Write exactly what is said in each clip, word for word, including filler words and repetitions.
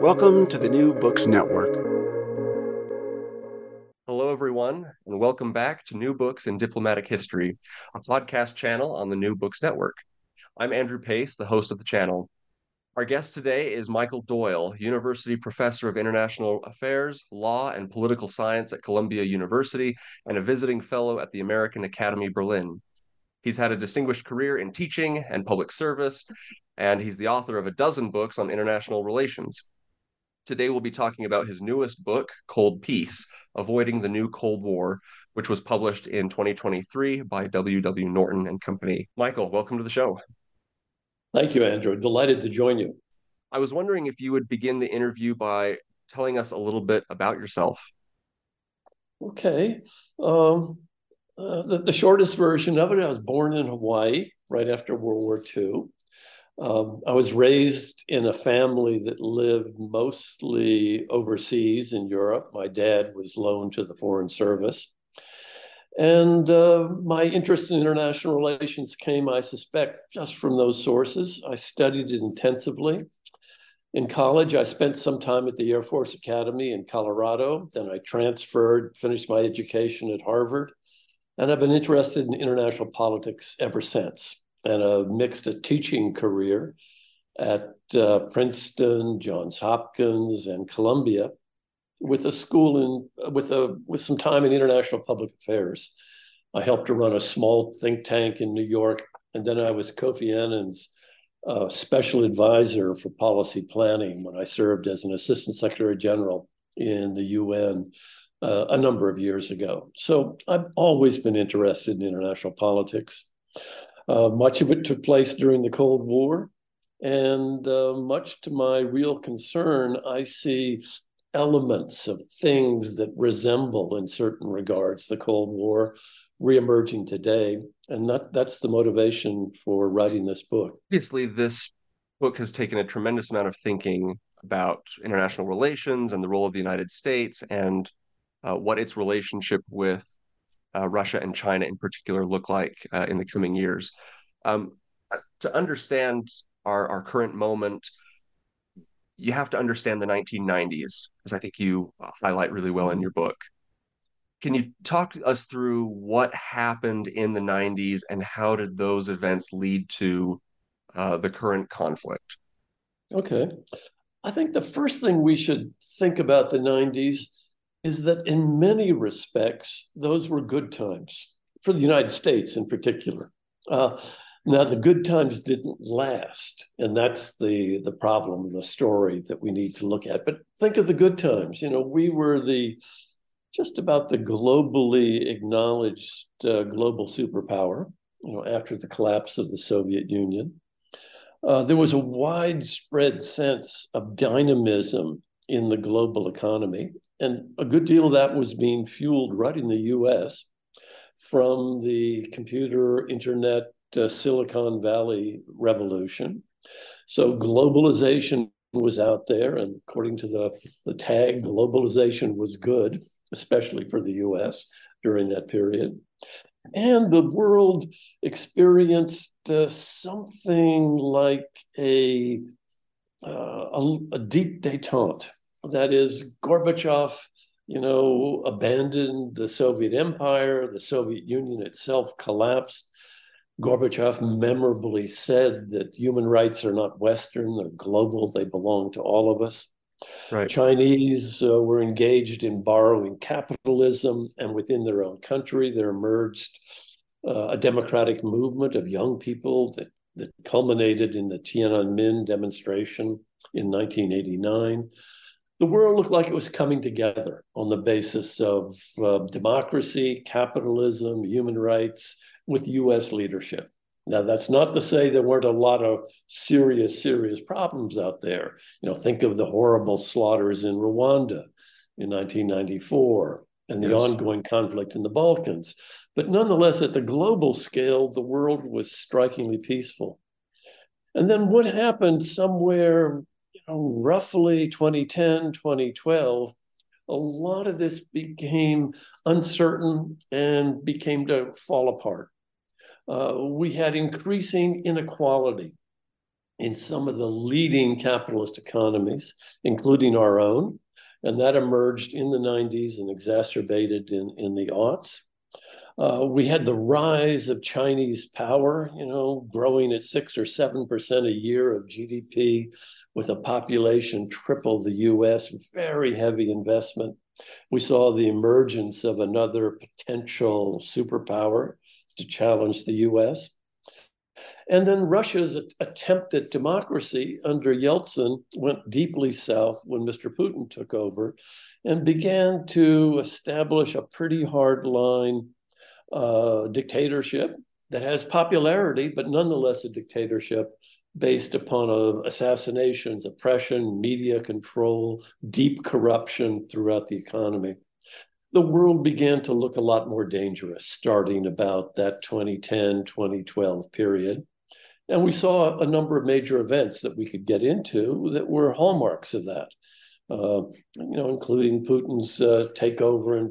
Welcome to the New Books Network. Hello, everyone, and welcome back to New Books in Diplomatic History, a podcast channel on the New Books Network. I'm Andrew Pace, the host of the channel. Our guest today is Michael Doyle, University Professor of International Affairs, Law, and Political Science at Columbia University, and a visiting fellow at the American Academy Berlin. He's had a distinguished career in teaching and public service, and he's the author of a dozen books on international relations. Today, we'll be talking about his newest book, Cold Peace: Avoiding the New Cold War, which was published in twenty twenty-three by W W. Norton and Company. Michael, welcome to the show. Thank you, Andrew. Delighted to join you. I was wondering if you would begin the interview by telling us a little bit about yourself. Okay. Um, uh, the, the shortest version of it, I was born in Hawaii right after World War Two. Um, I was raised in a family that lived mostly overseas in Europe. My dad was loaned to the Foreign Service. And uh, my interest in international relations came, I suspect, just from those sources. I studied it intensively. In college, I spent some time at the Air Force Academy in Colorado. Then I transferred, finished my education at Harvard. And I've been interested in international politics ever since. And I mixed a teaching career at uh, Princeton, Johns Hopkins, and Columbia, with a school in with a with some time in international public affairs. I helped to run a small think tank in New York, and then I was Kofi Annan's uh, special advisor for policy planning when I served as an assistant secretary general in the U N uh, a number of years ago. So I've always been interested in international politics. Uh, much of it took place during the Cold War, and uh, much to my real concern, I see elements of things that resemble, in certain regards, the Cold War reemerging today, and that, that's the motivation for writing this book. Obviously, this book has taken a tremendous amount of thinking about international relations and the role of the United States and uh, what its relationship with Uh, Russia and China in particular look like uh, in the coming years. Um, to understand our, our current moment, you have to understand the nineteen nineties, as I think you highlight really well in your book. Can you talk us through what happened in the nineties and how did those events lead to uh, the current conflict? Okay. I think the first thing we should think about the nineties is that in many respects, those were good times, for the United States in particular. Uh, now, the good times didn't last, and that's the, the problem, the story that we need to look at. But think of the good times. You know, we were the just about the globally acknowledged uh, global superpower, you know, after the collapse of the Soviet Union. Uh, there was a widespread sense of dynamism in the global economy. And a good deal of that was being fueled right in the U S from the computer, internet, uh, Silicon Valley revolution. So globalization was out there, and according to the, the tag, globalization was good, especially for the U S during that period. And the world experienced uh, something like a, uh, a, a deep détente. That is, Gorbachev, you know, abandoned the Soviet Empire. The Soviet Union itself collapsed. Gorbachev memorably said that human rights are not Western, they're global, they belong to all of us. Right. Chinese uh, were engaged in borrowing capitalism, and within their own country, there emerged uh, a democratic movement of young people that, that culminated in the Tiananmen demonstration in nineteen eighty-nine. The world looked like it was coming together on the basis of uh, democracy, capitalism, human rights, with U S leadership. Now, that's not to say there weren't a lot of serious, serious problems out there. You know, think of the horrible slaughters in Rwanda in nineteen ninety-four and the yes. ongoing conflict in the Balkans. But nonetheless, at the global scale, the world was strikingly peaceful. And then what happened somewhere, you know, roughly twenty ten, twenty twelve, a lot of this became uncertain and became to fall apart. Uh, we had increasing inequality in some of the leading capitalist economies, including our own, and that emerged in the nineties and exacerbated in, in the aughts. Uh, we had the rise of Chinese power, you know, growing at six or seven percent a year of G D P, with a population triple the U S, very heavy investment. We saw the emergence of another potential superpower to challenge the U S. And then Russia's attempt at democracy under Yeltsin went deeply south when Mister Putin took over and began to establish a pretty hard line Uh, dictatorship that has popularity, but nonetheless a dictatorship based upon uh, assassinations, oppression, media control, deep corruption throughout the economy. The world began to look a lot more dangerous starting about that twenty ten, twenty twelve period. And we saw a number of major events that we could get into that were hallmarks of that. Uh, you know, including Putin's uh, takeover in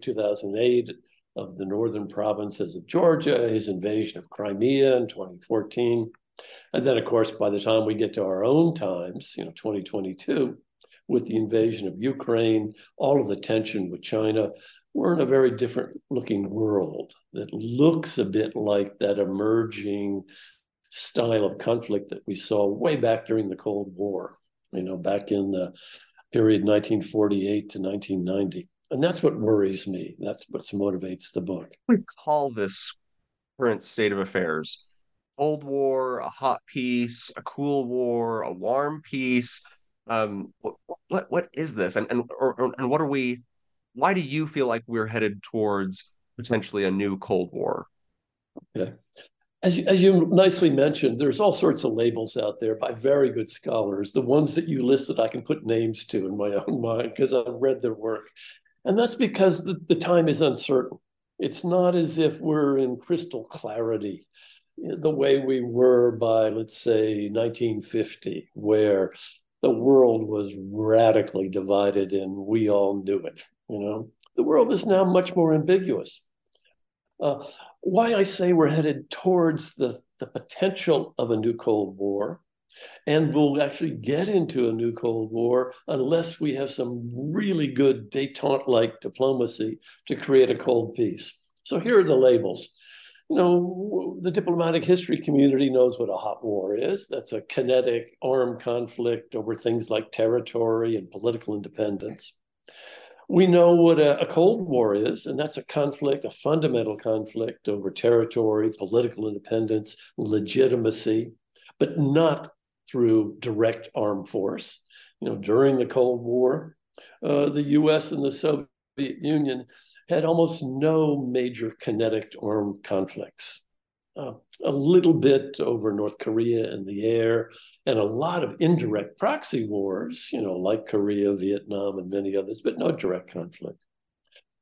two thousand eight, of the northern provinces of Georgia, his invasion of Crimea in twenty fourteen. And then, of course, by the time we get to our own times, you know, twenty twenty-two, with the invasion of Ukraine, all of the tension with China, we're in a very different looking world that looks a bit like that emerging style of conflict that we saw way back during the Cold War, you know, back in the period nineteen forty-eight to nineteen ninety. And that's what worries me. That's what motivates the book. We call this current state of affairs Cold War, a hot peace, a cool war, a warm peace. Um, what what, what is this, and and or, and what are we? Why do you feel like we're headed towards potentially a new Cold War? Okay. As you, as you nicely mentioned, there's all sorts of labels out there by very good scholars. The ones that you listed, I can put names to in my own mind because I've read their work. And that's because the, the time is uncertain. It's not as if we're in crystal clarity the way we were by, let's say, nineteen fifty, where the world was radically divided and we all knew it. You know, the world is now much more ambiguous. Uh, why I say we're headed towards the, the potential of a new Cold War, and we'll actually get into a new Cold War unless we have some really good détente-like diplomacy to create a cold peace. So here are the labels. You know, the diplomatic history community knows what a hot war is. That's a kinetic armed conflict over things like territory and political independence. We know what a, a Cold War is, and that's a conflict, a fundamental conflict over territory, political independence, legitimacy, but not through direct armed force. You know, during the Cold War, uh, the U S and the Soviet Union had almost no major kinetic armed conflicts. Uh, a little bit over North Korea in the air, and a lot of indirect proxy wars, you know, like Korea, Vietnam, and many others, but no direct conflict.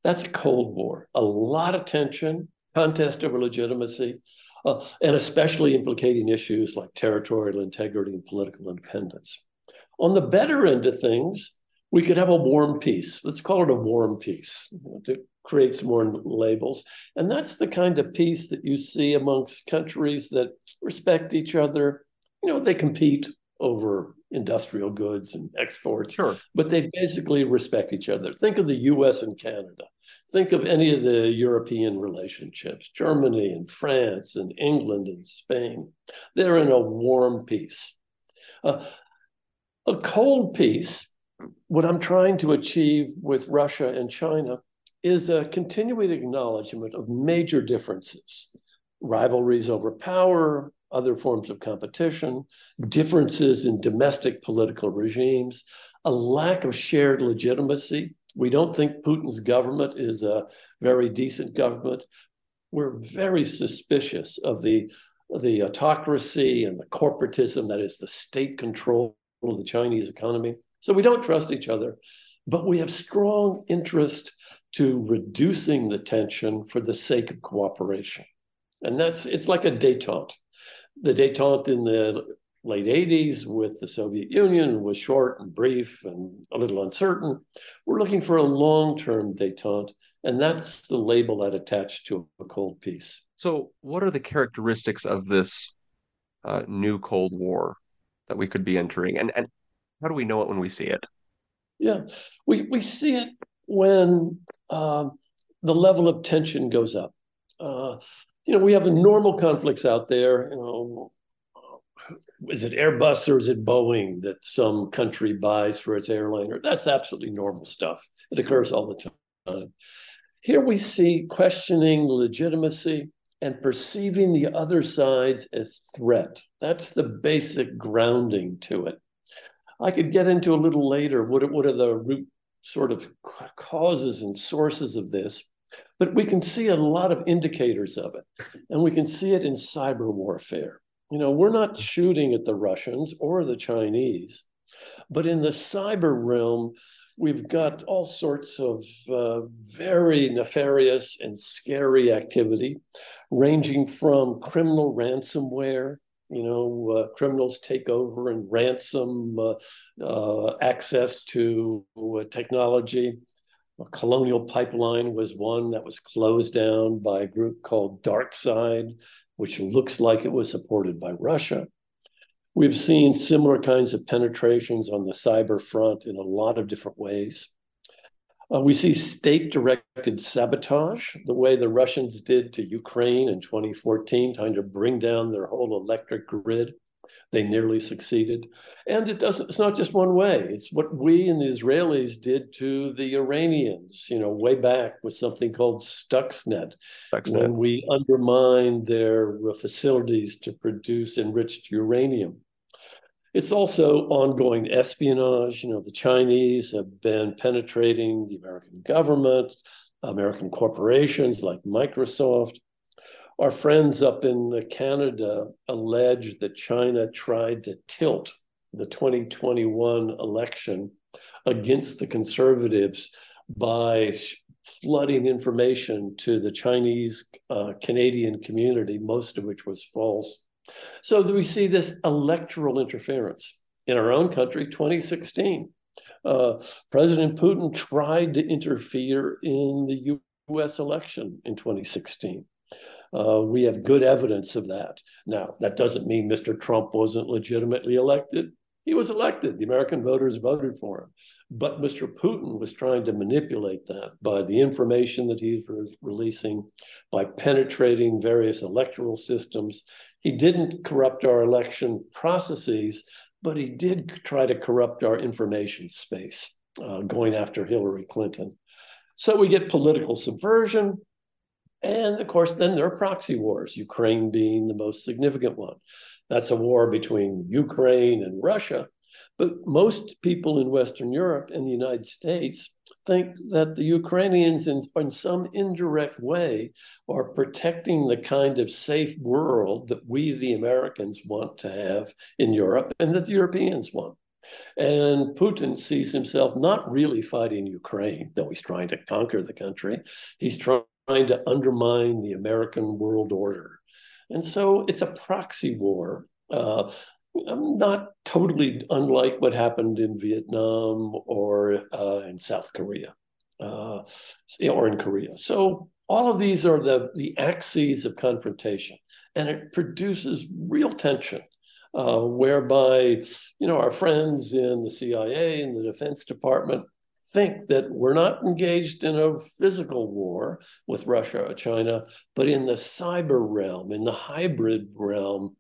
That's a Cold War. A lot of tension, contest over legitimacy, uh, and especially implicating issues like territorial integrity and political independence. On the better end of things, we could have a warm peace. Let's call it a warm peace, you know, to create some more labels. And that's the kind of peace that you see amongst countries that respect each other. You know, they compete over industrial goods and exports, sure, but they basically respect each other. Think of the U S and Canada. Think of any of the European relationships, Germany and France and England and Spain. They're in a warm peace. Uh, a cold peace, what I'm trying to achieve with Russia and China, is a continuing acknowledgement of major differences, rivalries over power, other forms of competition, differences in domestic political regimes, a lack of shared legitimacy. We don't think Putin's government is a very decent government. We're very suspicious of the, the autocracy and the corporatism, that is the state control of the Chinese economy. So we don't trust each other, but we have strong interest to reducing the tension for the sake of cooperation. And that's, it's like a détente. The détente in the late eighties with the Soviet Union was short and brief and a little uncertain. We're looking for a long-term détente, and that's the label that attached to a cold peace. So what are the characteristics of this uh, new Cold War that we could be entering? And, and how do we know it when we see it? Yeah, we, we see it when uh, the level of tension goes up. Uh, You know, we have normal conflicts out there. You know, is it Airbus or is it Boeing that some country buys for its airliner? That's absolutely normal stuff. It occurs all the time. Here we see questioning legitimacy and perceiving the other sides as threat. That's the basic grounding to it. I could get into a little later what, what are the root sort of causes and sources of this. But we can see a lot of indicators of it, and we can see it in cyber warfare. You know, we're not shooting at the Russians or the Chinese, but in the cyber realm, we've got all sorts of uh, very nefarious and scary activity, ranging from criminal ransomware. You know, uh, criminals take over and ransom uh, uh, access to uh, technology. A colonial pipeline was one that was closed down by a group called Dark Side, which looks like it was supported by Russia. We've seen similar kinds of penetrations on the cyber front in a lot of different ways. Uh, we see state-directed sabotage, the way the Russians did to Ukraine in twenty fourteen, trying to bring down their whole electric grid. They nearly succeeded. And it doesn't, it's not just one way. It's what we and the Israelis did to the Iranians, you know, way back with something called Stuxnet, Stuxnet. when we undermined their facilities to produce enriched uranium. It's also ongoing espionage. You know, the Chinese have been penetrating the American government, American corporations like Microsoft. Our friends up in Canada allege that China tried to tilt the twenty twenty-one election against the conservatives by flooding information to the Chinese uh, Canadian community, most of which was false. So that we see this electoral interference in our own country. Twenty sixteen, uh, President Putin tried to interfere in the U S election in twenty sixteen. Uh, we have good evidence of that. Now, that doesn't mean Mister Trump wasn't legitimately elected. He was elected. The American voters voted for him. But Mister Putin was trying to manipulate that by the information that he's re- releasing, by penetrating various electoral systems. He didn't corrupt our election processes, but he did try to corrupt our information space, uh, going after Hillary Clinton. So we get political subversion. And of course, then there are proxy wars, Ukraine being the most significant one. That's a war between Ukraine and Russia. But most people in Western Europe and the United States think that the Ukrainians in, in some indirect way are protecting the kind of safe world that we, the Americans, want to have in Europe and that the Europeans want. And Putin sees himself not really fighting Ukraine, though he's trying to conquer the country. He's trying trying to undermine the American world order. And so it's a proxy war uh, not totally unlike what happened in Vietnam or uh, in South Korea uh, or in Korea. So all of these are the, the axes of confrontation, and it produces real tension. Uh, whereby, you know, our friends in the C I A and the Defense Department think that we're not engaged in a physical war with Russia or China, but in the cyber realm, in the hybrid realm,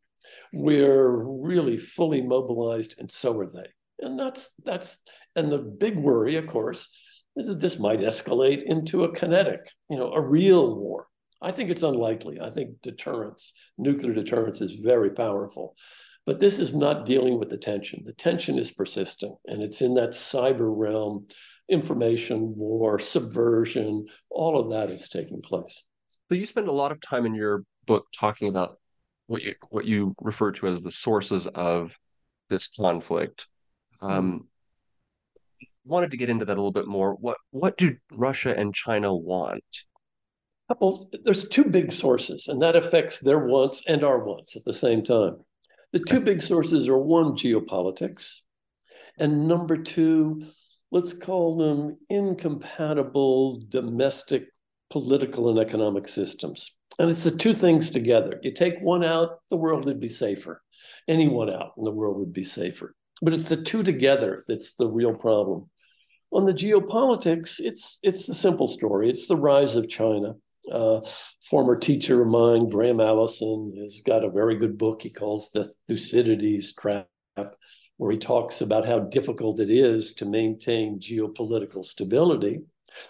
we're really fully mobilized, and so are they. And that's that's and the big worry, of course, is that this might escalate into a kinetic, you know, a real war. I think it's unlikely. I think deterrence, nuclear deterrence, is very powerful. But this is not dealing with the tension. The tension is persistent, and it's in that cyber realm, information war, subversion, all of that is taking place. So you spend a lot of time in your book talking about what you what you refer to as the sources of this conflict. Um, wanted to get into that a little bit more. What what do Russia and China want? Couple, there's two big sources, and that affects their wants and our wants at the same time. The two big sources are, one, geopolitics, and number two, let's call them incompatible domestic political and economic systems. And it's the two things together. You take one out, the world would be safer. Anyone out, and the world would be safer. But it's the two together that's the real problem. On the geopolitics, it's, it's the simple story. It's the rise of China. Uh, former teacher of mine, Graham Allison, has got a very good book he calls the Thucydides Trap, where he talks about how difficult it is to maintain geopolitical stability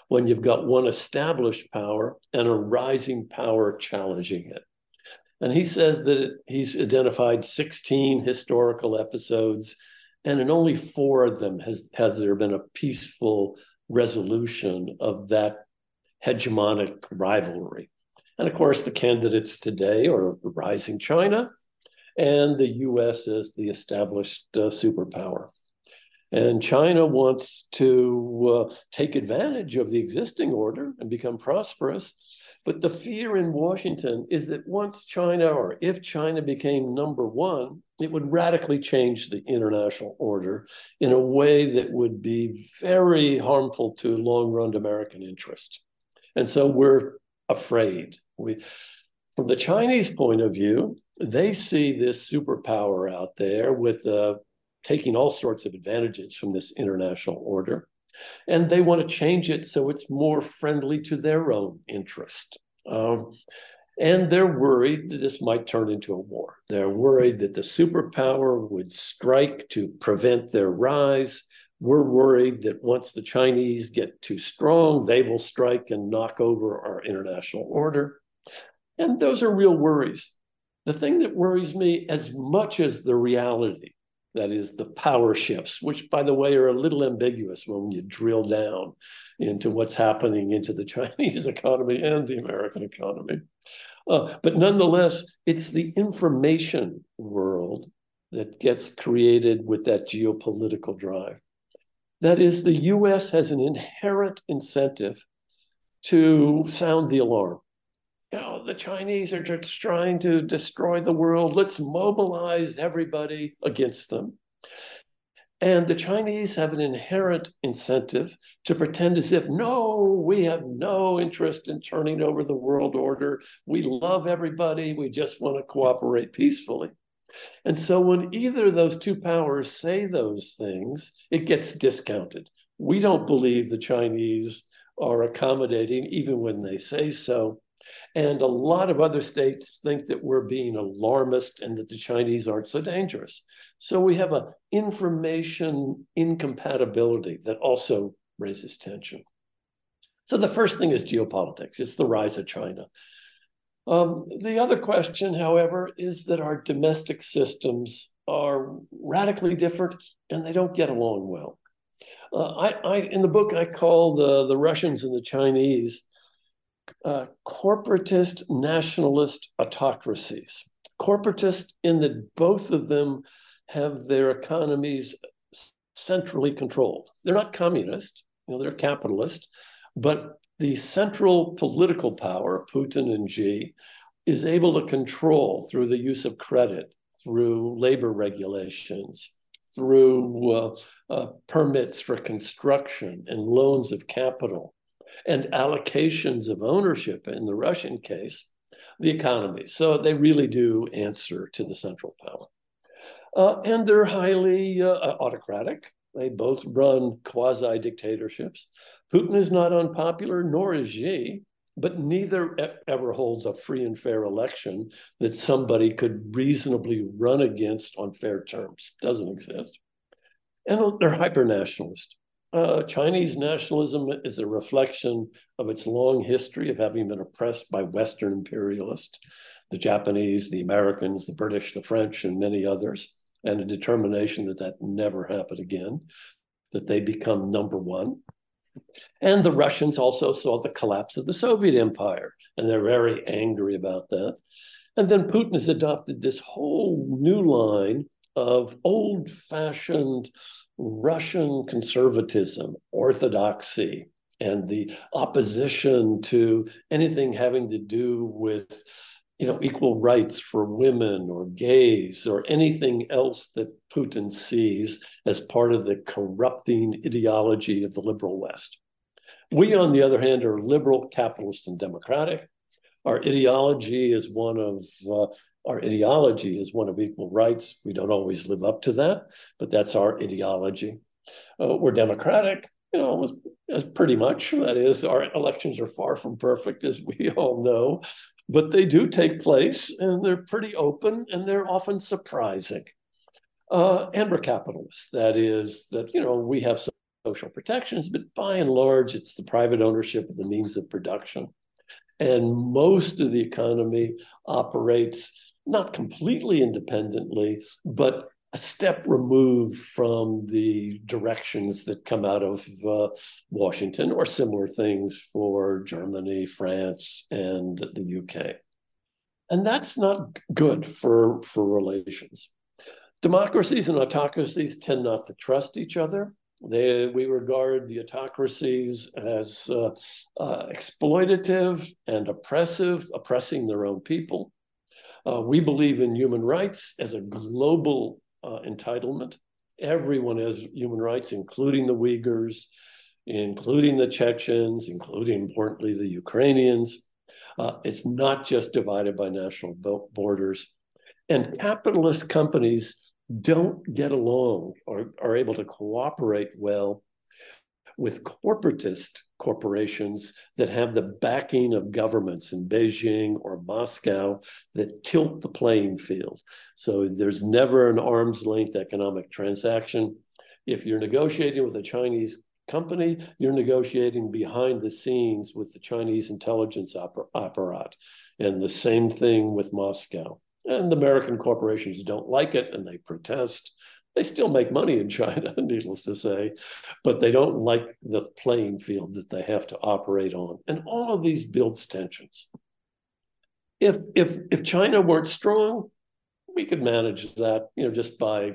when you've got one established power and a rising power challenging it. And he says that it, he's identified sixteen historical episodes, and in only four of them has, has there been a peaceful resolution of that hegemonic rivalry. And of course, the candidates today are the rising China and the U S as the established uh, superpower. And China wants to uh, take advantage of the existing order and become prosperous. But the fear in Washington is that once China, or if China became number one, it would radically change the international order in a way that would be very harmful to long-run American interest. And so we're afraid. We, from the Chinese point of view, they see this superpower out there with uh, taking all sorts of advantages from this international order, and they want to change it so it's more friendly to their own interest. Um, and they're worried that this might turn into a war. They're worried that the superpower would strike to prevent their rise. We're worried that once the Chinese get too strong, they will strike and knock over our international order. And those are real worries. The thing that worries me as much as the reality, that is the power shifts, which, by the way, are a little ambiguous when you drill down into what's happening into the Chinese economy and the American economy. Uh, but nonetheless, it's the information world that gets created with that geopolitical drive. That is, the U S has an inherent incentive to sound the alarm. Oh, the Chinese are just trying to destroy the world. Let's mobilize everybody against them. And the Chinese have an inherent incentive to pretend as if, no, we have no interest in turning over the world order. We love everybody. We just want to cooperate peacefully. And so when either of those two powers say those things, it gets discounted. We don't believe the Chinese are accommodating, even when they say so. And a lot of other states think that we're being alarmist and that the Chinese aren't so dangerous. So we have an information incompatibility that also raises tension. So the first thing is geopolitics. It's the rise of China. Um, the other question, however, is that our domestic systems are radically different and they don't get along well. Uh, I, I, in the book, I call the, the Russians and the Chinese Uh, corporatist nationalist autocracies. Corporatist in that both of them have their economies centrally controlled. They're not communist, you know, they're capitalist, but the central political power, Putin and Xi, is able to control through the use of credit, through labor regulations, through uh, uh, permits for construction and loans of capital and allocations of ownership, in the Russian case, the economy. So they really do answer to the central power. Uh, and they're highly uh, autocratic. They both run quasi-dictatorships. Putin is not unpopular, nor is Xi, but neither ever holds a free and fair election that somebody could reasonably run against on fair terms. Doesn't exist. And they're hyper-nationalist. Uh, Chinese nationalism is a reflection of its long history of having been oppressed by Western imperialists, the Japanese, the Americans, the British, the French, and many others, and a determination that that never happened again, that they become number one. And the Russians also saw the collapse of the Soviet Empire, and they're very angry about that. And then Putin has adopted this whole new line of old-fashioned Russian conservatism, orthodoxy, and the opposition to anything having to do with, you know, equal rights for women or gays or anything else that Putin sees as part of the corrupting ideology of the liberal West. We, on the other hand, are liberal, capitalist, and democratic. Our ideology is one of uh, Our ideology is one of equal rights. We don't always live up to that, but that's our ideology. Uh, we're democratic, you know, almost, as pretty much. That is, our elections are far from perfect, as we all know, but they do take place, and they're pretty open, and they're often surprising. Uh, and we're capitalists. That is, that, you know, we have social protections, but by and large, it's the private ownership of the means of production. And most of the economy operates not completely independently, but a step removed from the directions that come out of uh, Washington, or similar things for Germany, France, and the U K. And that's not good for, for relations. Democracies and autocracies tend not to trust each other. They, we regard the autocracies as uh, uh, exploitative and oppressive, oppressing their own people. Uh, we believe in human rights as a global uh, entitlement. Everyone has human rights, including the Uyghurs, including the Chechens, including, importantly, the Ukrainians. Uh, it's not just divided by national borders. And capitalist companies don't get along or are able to cooperate well with corporatist corporations that have the backing of governments in Beijing or Moscow that tilt the playing field. So there's never an arm's length economic transaction. If you're negotiating with a Chinese company, you're negotiating behind the scenes with the Chinese intelligence apparat, and the same thing with Moscow. And the American corporations don't like it, and they protest. They still make money in China, needless to say, but they don't like the playing field that they have to operate on. And all of these builds tensions. If, if, if China weren't strong, we could manage that, you know, just by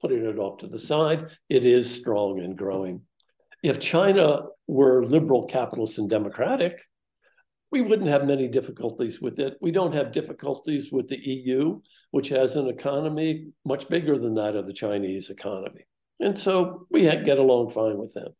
putting it off to the side. It is strong and growing. If China were liberal, capitalist, and democratic, we wouldn't have many difficulties with it. We don't have difficulties with the E U, which has an economy much bigger than that of the Chinese economy. And so we get along fine with them.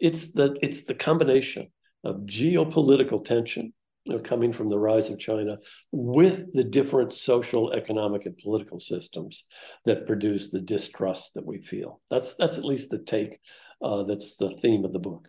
It's the, it's the combination of geopolitical tension, you know, coming from the rise of China with the different social, economic, and political systems that produce the distrust that we feel. That's, that's at least the take uh, that's the theme of the book.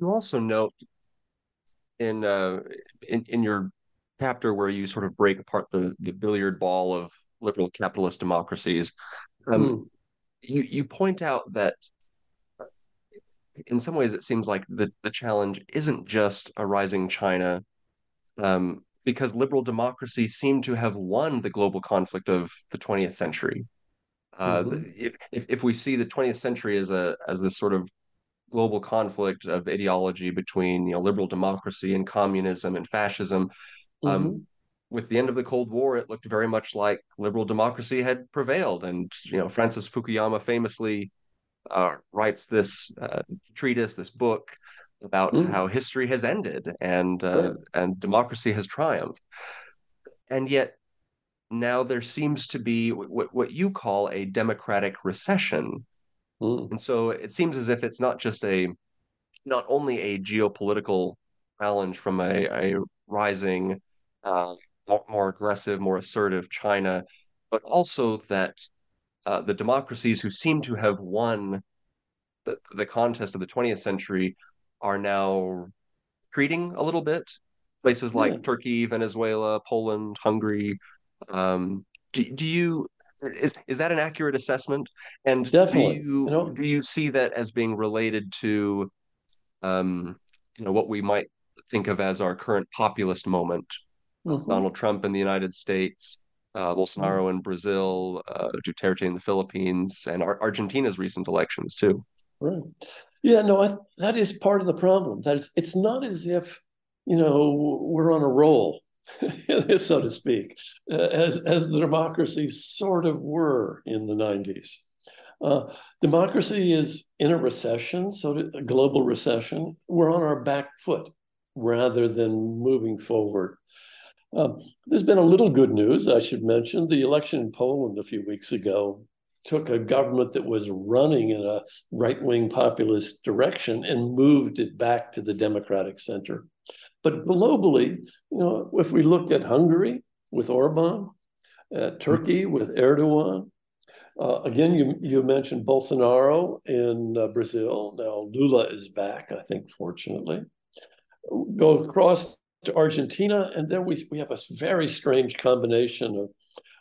You also note in, uh, in in your chapter where you sort of break apart the, the billiard ball of liberal capitalist democracies, um, mm. you, you point out that in some ways it seems like the, the challenge isn't just a rising China, um, because liberal democracy seemed to have won the global conflict of the twentieth century. Uh, mm-hmm. if, if if we see the twentieth century as a as a sort of global conflict of ideology between, you know, liberal democracy and communism and fascism, mm-hmm. um, with the end of the Cold War, it looked very much like liberal democracy had prevailed. And, you know, Francis Fukuyama famously uh, writes this uh, treatise, this book about mm-hmm. how history has ended and uh, yeah. and democracy has triumphed. And yet, now there seems to be what, what you call a democratic recession. Mm. And so it seems as if it's not just a, not only a geopolitical challenge from a, a rising, uh, more aggressive, more assertive China, but also that uh, the democracies who seem to have won the, the contest of the twentieth century are now retreating a little bit. Places like yeah. Turkey, Venezuela, Poland, Hungary. Um, do, do you is is that an accurate assessment? And Definitely. do you, you know, do you see that as being related to, um, you know, what we might think of as our current populist moment? Mm-hmm. Donald Trump in the United States, uh, Bolsonaro mm-hmm. in Brazil, uh, Duterte in the Philippines, and Ar- Argentina's recent elections too. Right. Yeah. No, I, that is part of the problem. That is, it's not as if, you know, we're on a roll. so to speak, uh, as as the democracies sort of were in the nineties. Uh, democracy is in a recession, so to, a global recession. We're on our back foot rather than moving forward. Uh, there's been a little good news, I should mention. The election in Poland a few weeks ago took a government that was running in a right-wing populist direction and moved it back to the democratic center. But globally, you know, if we looked at Hungary with Orban, uh, Turkey with Erdogan, uh, again, you, you mentioned Bolsonaro in uh, Brazil. Now Lula is back, I think, fortunately. Go across to Argentina, and there we, we have a very strange combination of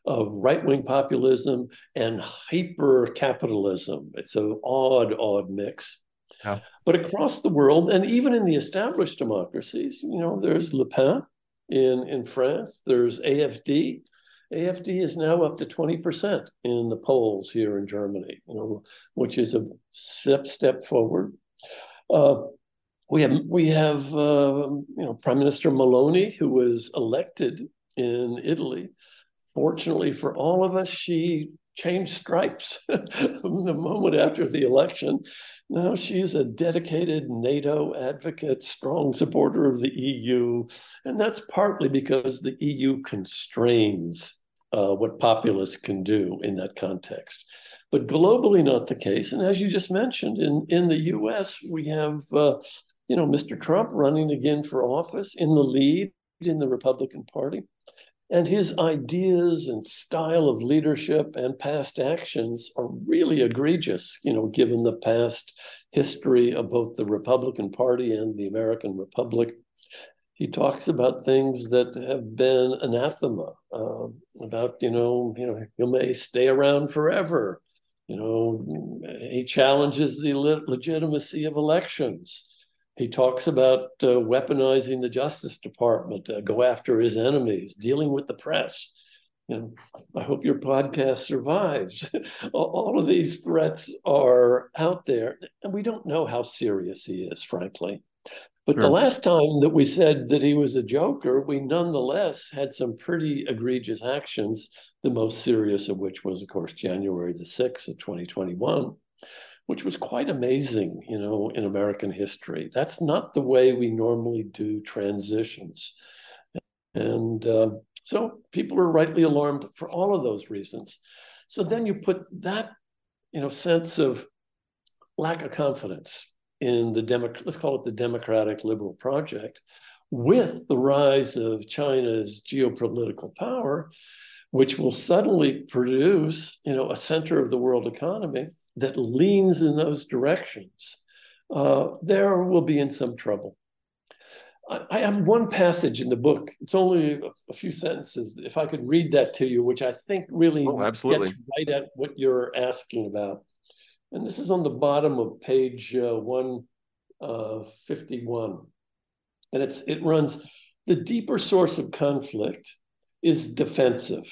of right-wing populism and hyper-capitalism. It's an odd, odd mix. Yeah. But across the world, and even in the established democracies, you know, there's Le Pen in, in France, there's A F D. A F D is now up to twenty percent in the polls here in Germany, you know, which is a step, step forward. Uh, we have, we have uh, you know, Prime Minister Meloni, who was elected in Italy. Fortunately for all of us, she changed stripes the moment after the election. Now she's a dedicated NATO advocate, strong supporter of the E U. And that's partly because the E U constrains uh, what populists can do in that context. But globally, not the case. And as you just mentioned, in, in the U S, we have uh, you know, Mister Trump running again for office in the lead in the Republican Party. And his ideas and style of leadership and past actions are really egregious, you know, given the past history of both the Republican Party and the American Republic. He talks about things that have been anathema, uh, about, you know, you know, you may stay around forever. You know, he challenges the le- legitimacy of elections. He talks about uh, weaponizing the Justice Department, uh, go after his enemies, dealing with the press. You know, I hope your podcast survives. All of these threats are out there, and we don't know how serious he is, frankly. But sure. The last time that we said that he was a joker, we nonetheless had some pretty egregious actions, the most serious of which was, of course, January the sixth of twenty twenty-one. Which was quite amazing, you know, in American history. That's not the way we normally do transitions. And uh, so people are rightly alarmed for all of those reasons. So then you put that, you know, sense of lack of confidence in the, Demo- let's call it the democratic liberal project, with the rise of China's geopolitical power, which will suddenly produce, you know, a center of the world economy that leans in those directions, uh, there will be in some trouble. I, I have one passage in the book. It's only a, a few sentences. If I could read that to you, which I think really oh, absolutely. gets right at what you're asking about. And this is on the bottom of page uh, one fifty-one. And it's it runs, The deeper source of conflict is defensive.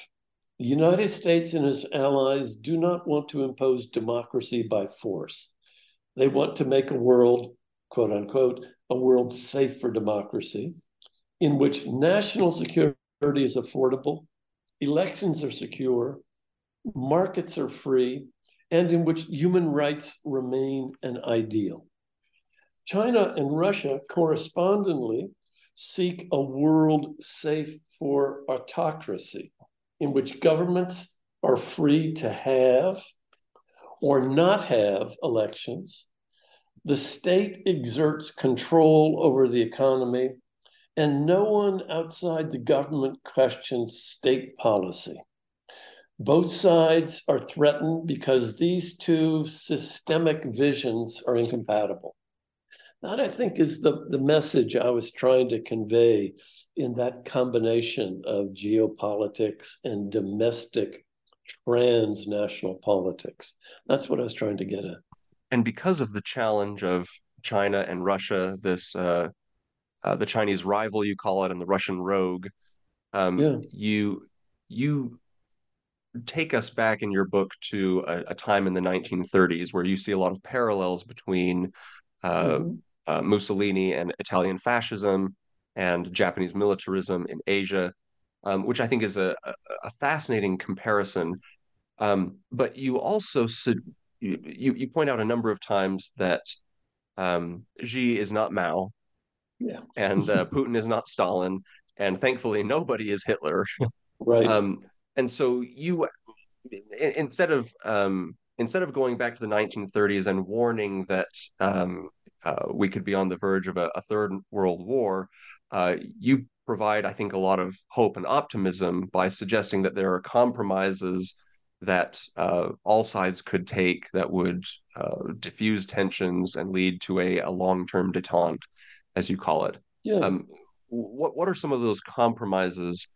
The United States and its allies do not want to impose democracy by force. They want to make a world, quote unquote, a world safe for democracy, in which national security is affordable, elections are secure, markets are free, and in which human rights remain an ideal. China and Russia correspondingly seek a world safe for autocracy, in which governments are free to have or not have elections. The state exerts control over the economy, and no one outside the government questions state policy. Both sides are threatened because these two systemic visions are incompatible. That, I think, is the, the message I was trying to convey in that combination of geopolitics and domestic transnational politics. That's what I was trying to get at. And because of the challenge of China and Russia, this uh, uh, the Chinese rival, you call it, and the Russian rogue, um, yeah. you you take us back in your book to a, a time in the nineteen thirties where you see a lot of parallels between Uh, mm-hmm. uh, Mussolini and Italian fascism and Japanese militarism in Asia, um, which I think is a, a fascinating comparison. Um, but you also su- you you point out a number of times that um, Xi is not Mao, yeah, and uh, Putin is not Stalin, and thankfully nobody is Hitler. Right. Um, and so you instead of um, Instead of going back to the nineteen thirties and warning that um, uh, we could be on the verge of a, a third world war, uh, you provide, I think, a lot of hope and optimism by suggesting that there are compromises that uh, all sides could take that would uh, diffuse tensions and lead to a, a long-term détente, as you call it. Yeah. Um, what what are some of those compromises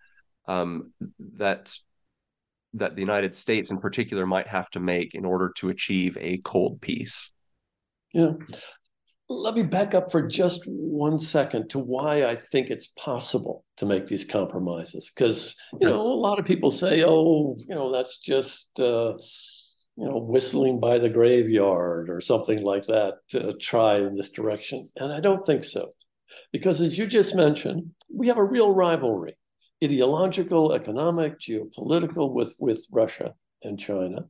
um, that? that the United States in particular might have to make in order to achieve a cold peace? Yeah. Let me back up for just one second to why I think it's possible to make these compromises. Because, you know, a lot of people say, oh, you know, that's just, uh, you know, whistling by the graveyard or something like that, uh, try in this direction. And I don't think so. Because as you just mentioned, we have a real rivalry. Ideological, economic, geopolitical with, with Russia and China.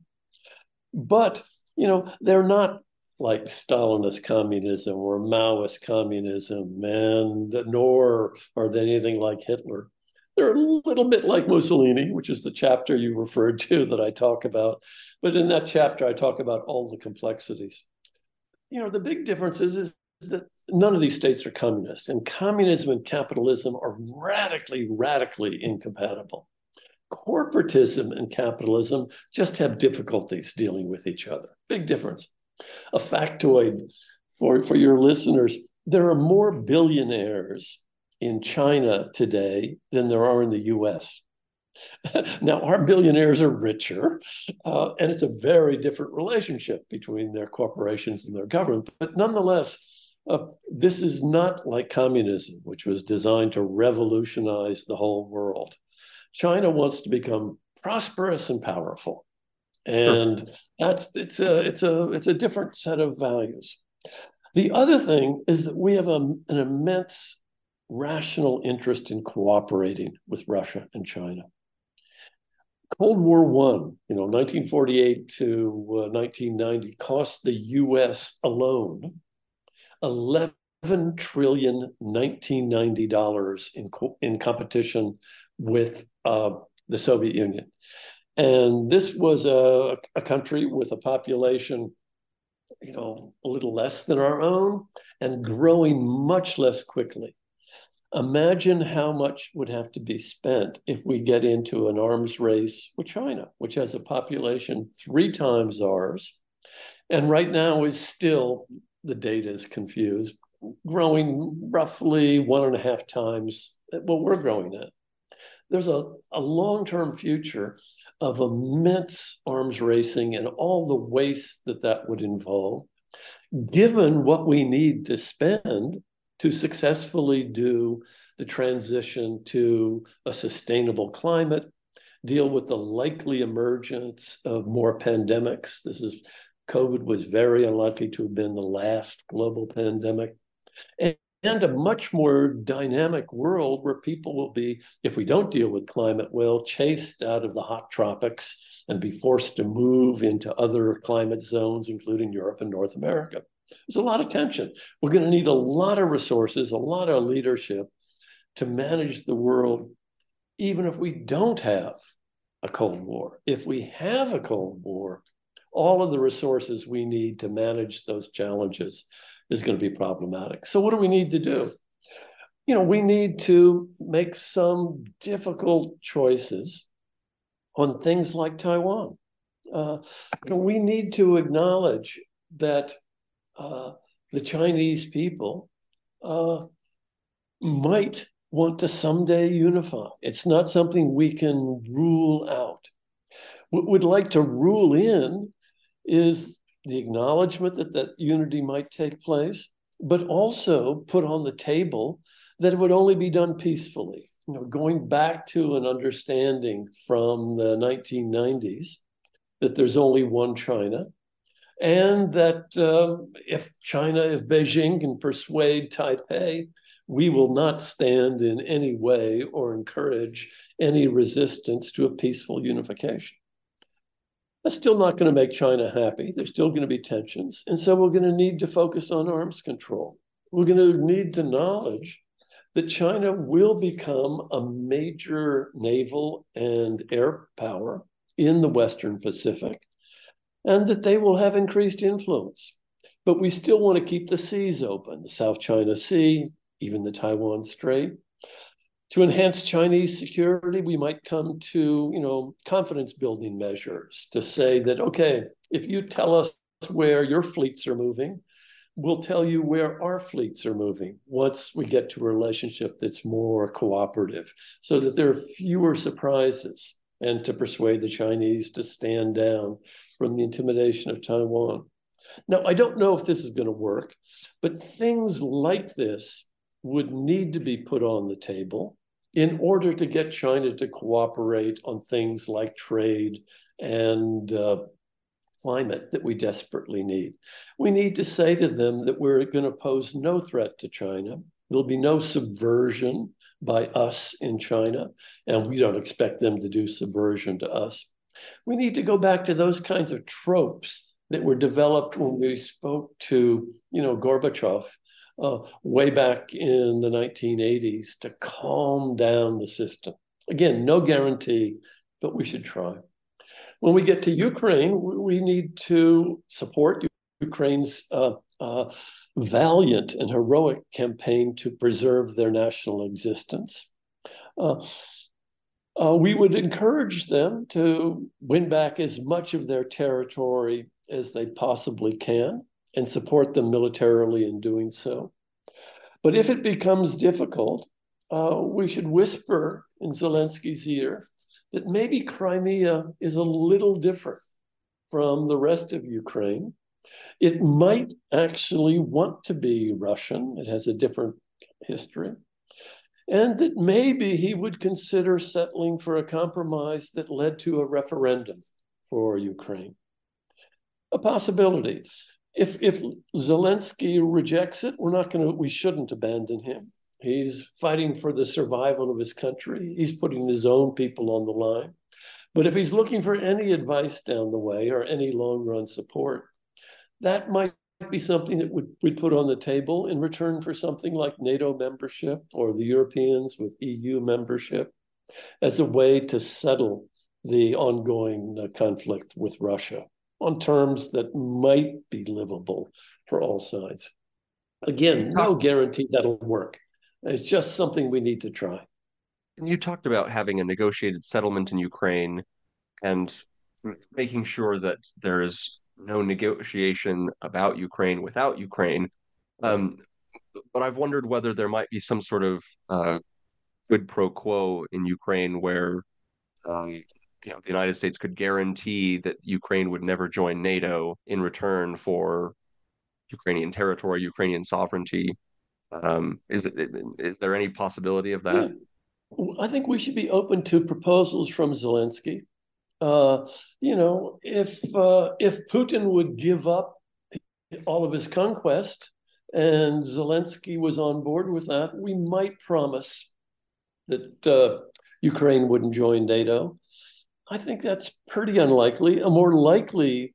But, you know, they're not like Stalinist communism or Maoist communism, and nor are they anything like Hitler. They're a little bit like Mussolini, which is the chapter you referred to that I talk about. But in that chapter, I talk about all the complexities. You know, the big difference is, is that none of these states are communist, and communism and capitalism are radically, radically incompatible. Corporatism and capitalism just have difficulties dealing with each other. Big difference. A factoid for, for your listeners, there are more billionaires in China today than there are in the U S Now, our billionaires are richer, uh, and it's a very different relationship between their corporations and their government, but nonetheless, Uh, this is not like communism, which was designed to revolutionize the whole world. China wants to become prosperous and powerful, and sure. that's it's a it's a it's a different set of values. The other thing is that we have a, an immense rational interest in cooperating with Russia and China. Cold War One, you know, nineteen forty-eight to uh, nineteen ninety, cost the U S alone eleven trillion nineteen ninety dollars in, co- in competition with uh, the Soviet Union. And this was a, a country with a population, you know, a little less than our own and growing much less quickly. Imagine how much would have to be spent if we get into an arms race with China, which has a population three times ours, and right now is still, the data is confused, growing roughly one and a half times what we're growing at. There's a, a long-term future of immense arms racing and all the waste that that would involve, given what we need to spend to successfully do the transition to a sustainable climate, deal with the likely emergence of more pandemics. This is, COVID was very unlucky to have been the last global pandemic, and, and a much more dynamic world where people will be, if we don't deal with climate well, chased out of the hot tropics and be forced to move into other climate zones, including Europe and North America. There's a lot of tension. We're going to need a lot of resources, a lot of leadership to manage the world, even if we don't have a Cold War. If we have a Cold War, all of the resources we need to manage those challenges is going to be problematic. So what do we need to do? You know, we need to make some difficult choices on things like Taiwan. Uh, you know, we need to acknowledge that Uh, the Chinese people uh, might want to someday unify. It's not something we can rule out. What we'd like to rule in is the acknowledgement that that unity might take place, but also put on the table that it would only be done peacefully. You know, going back to an understanding from the nineteen nineties that there's only one China, and that uh, if China, if Beijing can persuade Taipei, we will not stand in any way or encourage any resistance to a peaceful unification. That's still not going to make China happy. There's still going to be tensions. And so we're going to need to focus on arms control. We're going to need to acknowledge that China will become a major naval and air power in the Western Pacific, and that they will have increased influence. But we still want to keep the seas open, the South China Sea, even the Taiwan Strait. To enhance Chinese security, we might come to, you know, confidence building measures to say that, okay, if you tell us where your fleets are moving, we'll tell you where our fleets are moving once we get to a relationship that's more cooperative, so that there are fewer surprises, and to persuade the Chinese to stand down from the intimidation of Taiwan. Now, I don't know if this is going to work, but things like this would need to be put on the table in order to get China to cooperate on things like trade and uh, climate that we desperately need. We need to say to them that we're going to pose no threat to China. There'll be no subversion by us in China, and we don't expect them to do subversion to us. We need to go back to those kinds of tropes that were developed when we spoke to, you know, Gorbachev uh, way back in the nineteen eighties to calm down the system. Again, no guarantee, but we should try. When we get to Ukraine, we need to support Ukraine's uh, uh, valiant and heroic campaign to preserve their national existence. Uh, Uh, we would encourage them to win back as much of their territory as they possibly can and support them militarily in doing so. But if it becomes difficult, uh, we should whisper in Zelensky's ear that maybe Crimea is a little different from the rest of Ukraine. It might actually want to be Russian. It has a different history. And that maybe he would consider settling for a compromise that led to a referendum for Ukraine. A possibility. If, if Zelensky rejects it, we're not going to, we shouldn't abandon him. He's fighting for the survival of his country. He's putting his own people on the line. But if he's looking for any advice down the way or any long-run support, that might be something that would we'd put on the table in return for something like NATO membership or the Europeans with E U membership as a way to settle the ongoing conflict with Russia on terms that might be livable for all sides. Again, no guarantee that'll work. It's just something we need to try. And you talked about having a negotiated settlement in Ukraine and making sure that there is no negotiation about Ukraine without Ukraine. Um, but I've wondered whether there might be some sort of uh, quid pro quo in Ukraine where um, you know, the United States could guarantee that Ukraine would never join NATO in return for Ukrainian territory, Ukrainian sovereignty, Um, is, is there any possibility of that? Yeah. I think we should be open to proposals from Zelensky. Uh, you know, if uh, if Putin would give up all of his conquest and Zelensky was on board with that, we might promise that uh, Ukraine wouldn't join NATO. I think that's pretty unlikely. A more likely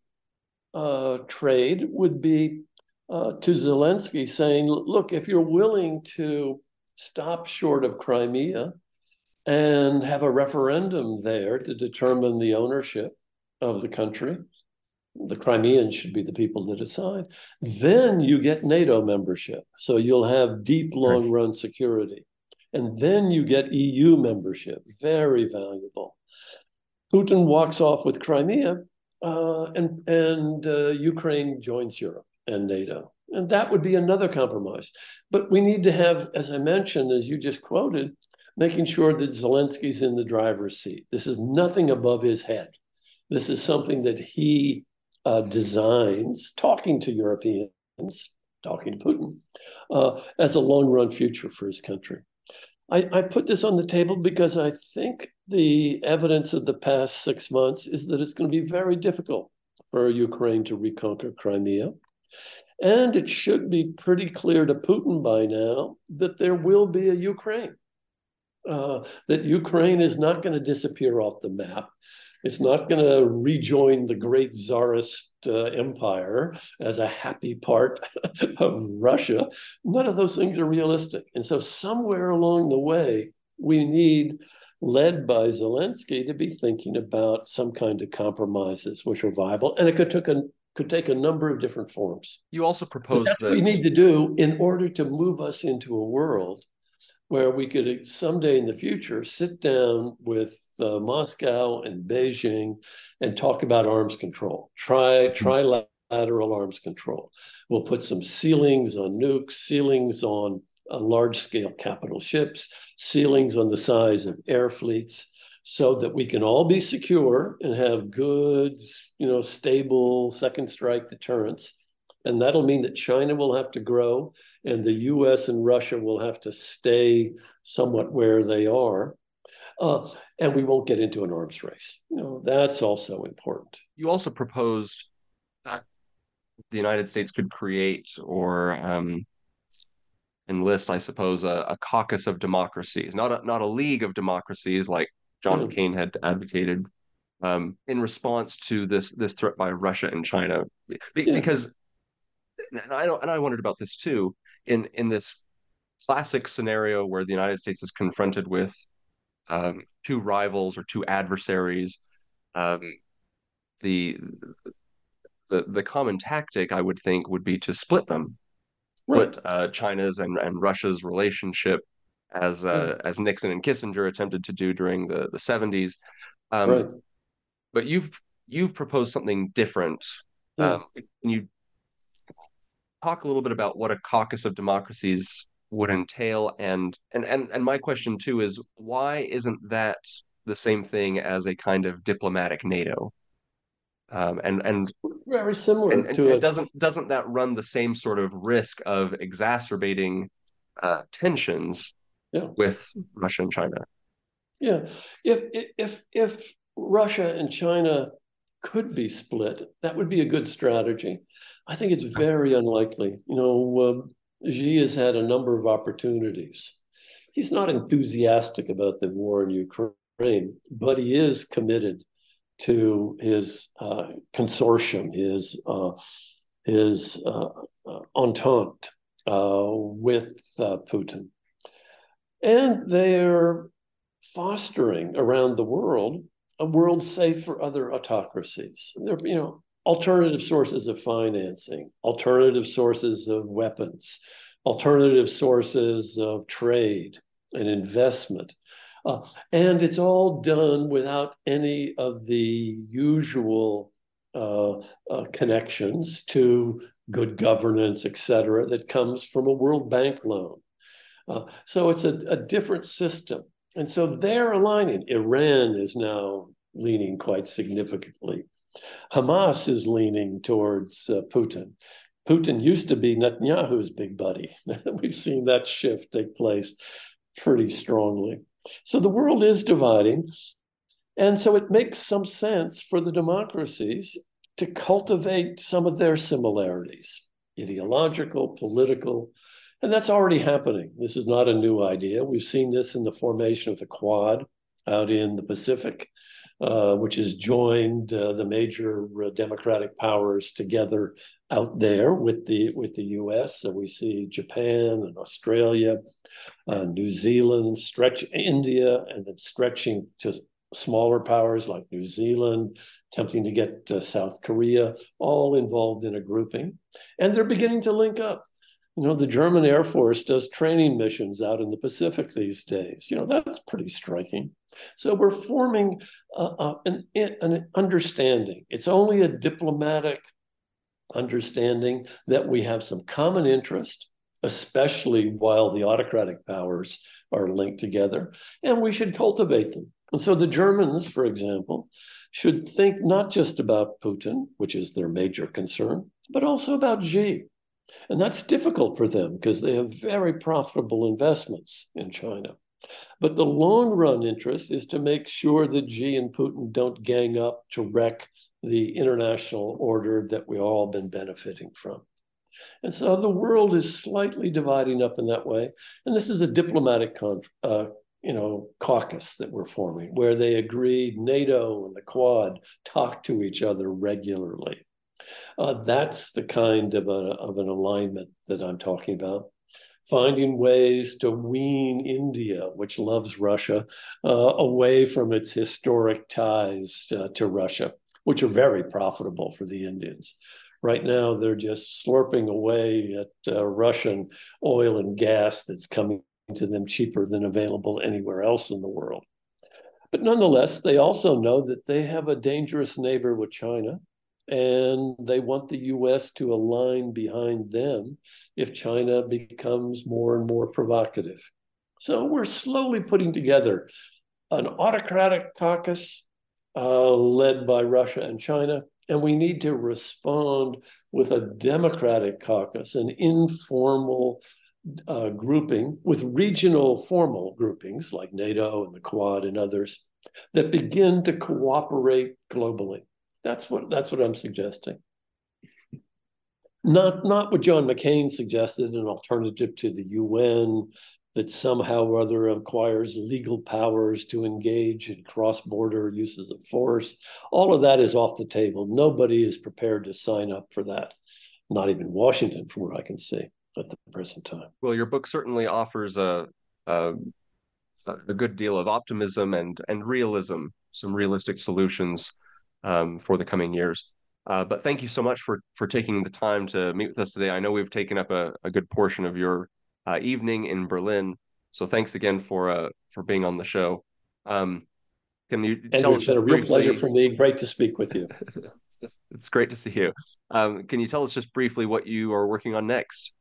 uh, trade would be uh, to Zelensky saying, look, if you're willing to stop short of Crimea and have a referendum there to determine the ownership of the country, the Crimeans should be the people to decide, then you get NATO membership. So you'll have deep, long-run security. And then you get E U membership, very valuable. Putin walks off with Crimea, uh, and, and uh, Ukraine joins Europe and NATO. And that would be another compromise. But we need to have, as I mentioned, as you just quoted, making sure that Zelensky's in the driver's seat. This is nothing above his head. This is something that he uh, designs, talking to Europeans, talking to Putin, uh, as a long-run future for his country. I, I put this on the table because I think the evidence of the past six months is that it's going to be very difficult for Ukraine to reconquer Crimea. And it should be pretty clear to Putin by now that there will be a Ukraine. Uh, that Ukraine is not going to disappear off the map. It's not going to rejoin the great Tsarist uh, empire as a happy part of Russia. None of those things are realistic. And so somewhere along the way, we need, led by Zelensky, to be thinking about some kind of compromises which are viable. And it could take a, could take a number of different forms. You also proposed that... what we need to do in order to move us into a world where we could someday in the future sit down with uh, Moscow and Beijing and talk about arms control, try trilateral arms control. We'll put some ceilings on nukes, ceilings on uh, large-scale capital ships, ceilings on the size of air fleets, so that we can all be secure and have good, you know, stable second strike deterrence. And that'll mean that China will have to grow and the U S and Russia will have to stay somewhat where they are. Uh, and we won't get into an arms race. You know, that's also important. You also proposed that the United States could create or um, enlist, I suppose, a, a caucus of democracies, not a, not a league of democracies like John mm-hmm. McCain had advocated um, in response to this, this threat by Russia and China. Be- yeah. Because... And I don't, and I wondered about this too. In in this classic scenario where the United States is confronted with um, two rivals or two adversaries, um, the the the common tactic I would think would be to split them, right. Split uh, China's and, and Russia's relationship, as uh, right. as Nixon and Kissinger attempted to do during the the seventies. Um, right. But you've you've proposed something different. Yeah. Um, you. Talk a little bit about what a caucus of democracies would entail, and and and and my question too is, why isn't that the same thing as a kind of diplomatic NATO? Um, and and very similar and, to and, it. And doesn't doesn't that run the same sort of risk of exacerbating uh, tensions yeah. with Russia and China? Yeah, if if if Russia and China could be split, that would be a good strategy. I think it's very unlikely. You know, uh, Xi has had a number of opportunities. He's not enthusiastic about the war in Ukraine, but he is committed to his uh, consortium, his uh, his uh, uh, entente uh, with uh, Putin. And they're fostering around the world a world safe for other autocracies. There, you know, alternative sources of financing, alternative sources of weapons, alternative sources of trade and investment. Uh, and it's all done without any of the usual uh, uh, connections to good governance, et cetera, that comes from a World Bank loan. Uh, so it's a, a different system. And so they're aligning. Iran is now leaning quite significantly. Hamas is leaning towards uh, Putin. Putin used to be Netanyahu's big buddy. We've seen that shift take place pretty strongly. So the world is dividing. And so it makes some sense for the democracies to cultivate some of their similarities, ideological, political, and that's already happening. This is not a new idea. We've seen this in the formation of the Quad out in the Pacific, uh, which has joined uh, the major uh, democratic powers together out there with the with the U S. So we see Japan and Australia, uh, New Zealand, stretch India, and then stretching to smaller powers like New Zealand, attempting to get uh, South Korea, all involved in a grouping. And they're beginning to link up. You know, the German Air Force does training missions out in the Pacific these days. You know, that's pretty striking. So we're forming uh, uh, an, an understanding. It's only a diplomatic understanding that we have some common interest, especially while the autocratic powers are linked together, and we should cultivate them. And so the Germans, for example, should think not just about Putin, which is their major concern, but also about Xi. And that's difficult for them because they have very profitable investments in China. But the long-run interest is to make sure that Xi and Putin don't gang up to wreck the international order that we've all been benefiting from. And so the world is slightly dividing up in that way. And this is a diplomatic con- uh, you know, caucus that we're forming, where they agreed NATO and the Quad talk to each other regularly. Uh, that's the kind of, a, of an alignment that I'm talking about. Finding ways to wean India, which loves Russia, uh, away from its historic ties uh, to Russia, which are very profitable for the Indians. Right now, they're just slurping away at uh, Russian oil and gas that's coming to them cheaper than available anywhere else in the world. But nonetheless, they also know that they have a dangerous neighbor with China. And they want the U S to align behind them if China becomes more and more provocative. So we're slowly putting together an autocratic caucus uh, led by Russia and China. And we need to respond with a democratic caucus, an informal uh, grouping with regional formal groupings like NATO and the Quad and others that begin to cooperate globally. That's what that's what I'm suggesting. Not not what John McCain suggested, an alternative to the U N that somehow or other acquires legal powers to engage in cross-border uses of force. All of that is off the table. Nobody is prepared to sign up for that. Not even Washington, from what I can see at the present time. Well, your book certainly offers a a, a good deal of optimism and and realism, some realistic solutions Um, for the coming years. Uh, but thank you so much for for taking the time to meet with us today. I know we've taken up a, a good portion of your uh, evening in Berlin. So thanks again for uh, for being on the show. Um, can you and tell us just a real briefly... pleasure for me. Great to speak with you. It's great to see you. Um, can you tell us just briefly what you are working on next?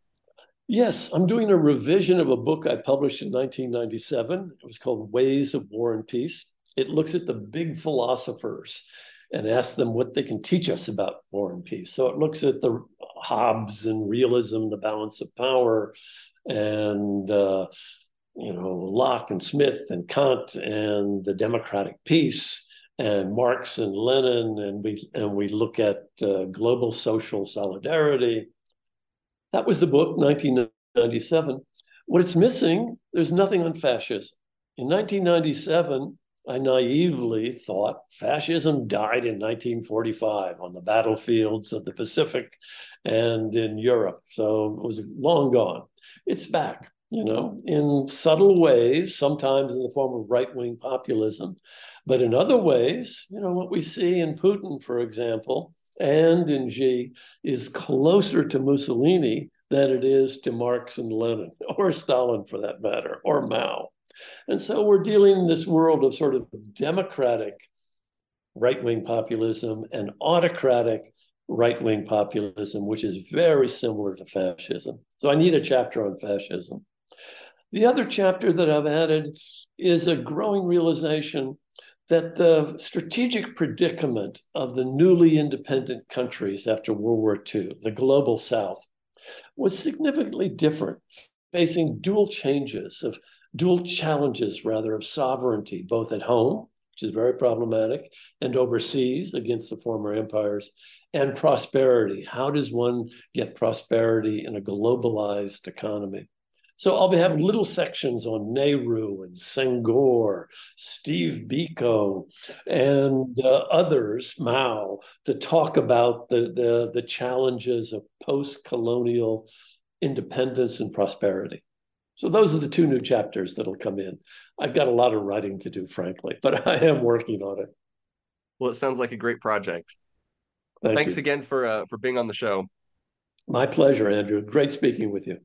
Yes, I'm doing a revision of a book I published in nineteen ninety-seven. It was called Ways of War and Peace. It looks at the big philosophers and ask them what they can teach us about war and peace. So it looks at the Hobbes and realism, the balance of power, and uh, you know Locke and Smith and Kant and the democratic peace and Marx and Lenin, and we and we look at uh, global social solidarity. That was the book, nineteen ninety-seven. What it's missing, there's nothing on fascism. In nineteen ninety-seven, I naively thought fascism died in nineteen forty-five on the battlefields of the Pacific and in Europe. So it was long gone. It's back, you know, in subtle ways, sometimes in the form of right-wing populism. But in other ways, you know, what we see in Putin, for example, and in Xi is closer to Mussolini than it is to Marx and Lenin, or Stalin for that matter, or Mao. And so we're dealing in this world of sort of democratic right-wing populism and autocratic right-wing populism, which is very similar to fascism. So I need a chapter on fascism. The other chapter that I've added is a growing realization that the strategic predicament of the newly independent countries after World War Two, the global South, was significantly different, facing dual changes of dual challenges, rather, of sovereignty, both at home, which is very problematic, and overseas against the former empires, and prosperity. How does one get prosperity in a globalized economy? So I'll be having little sections on Nehru and Senghor, Steve Biko, and uh, others, Mao, to talk about the, the, the challenges of post-colonial independence and prosperity. So those are the two new chapters that'll come in. I've got a lot of writing to do, frankly, but I am working on it. Well, it sounds like a great project. Thank Thanks you. again for uh, for being on the show. My pleasure, Andrew. Great speaking with you.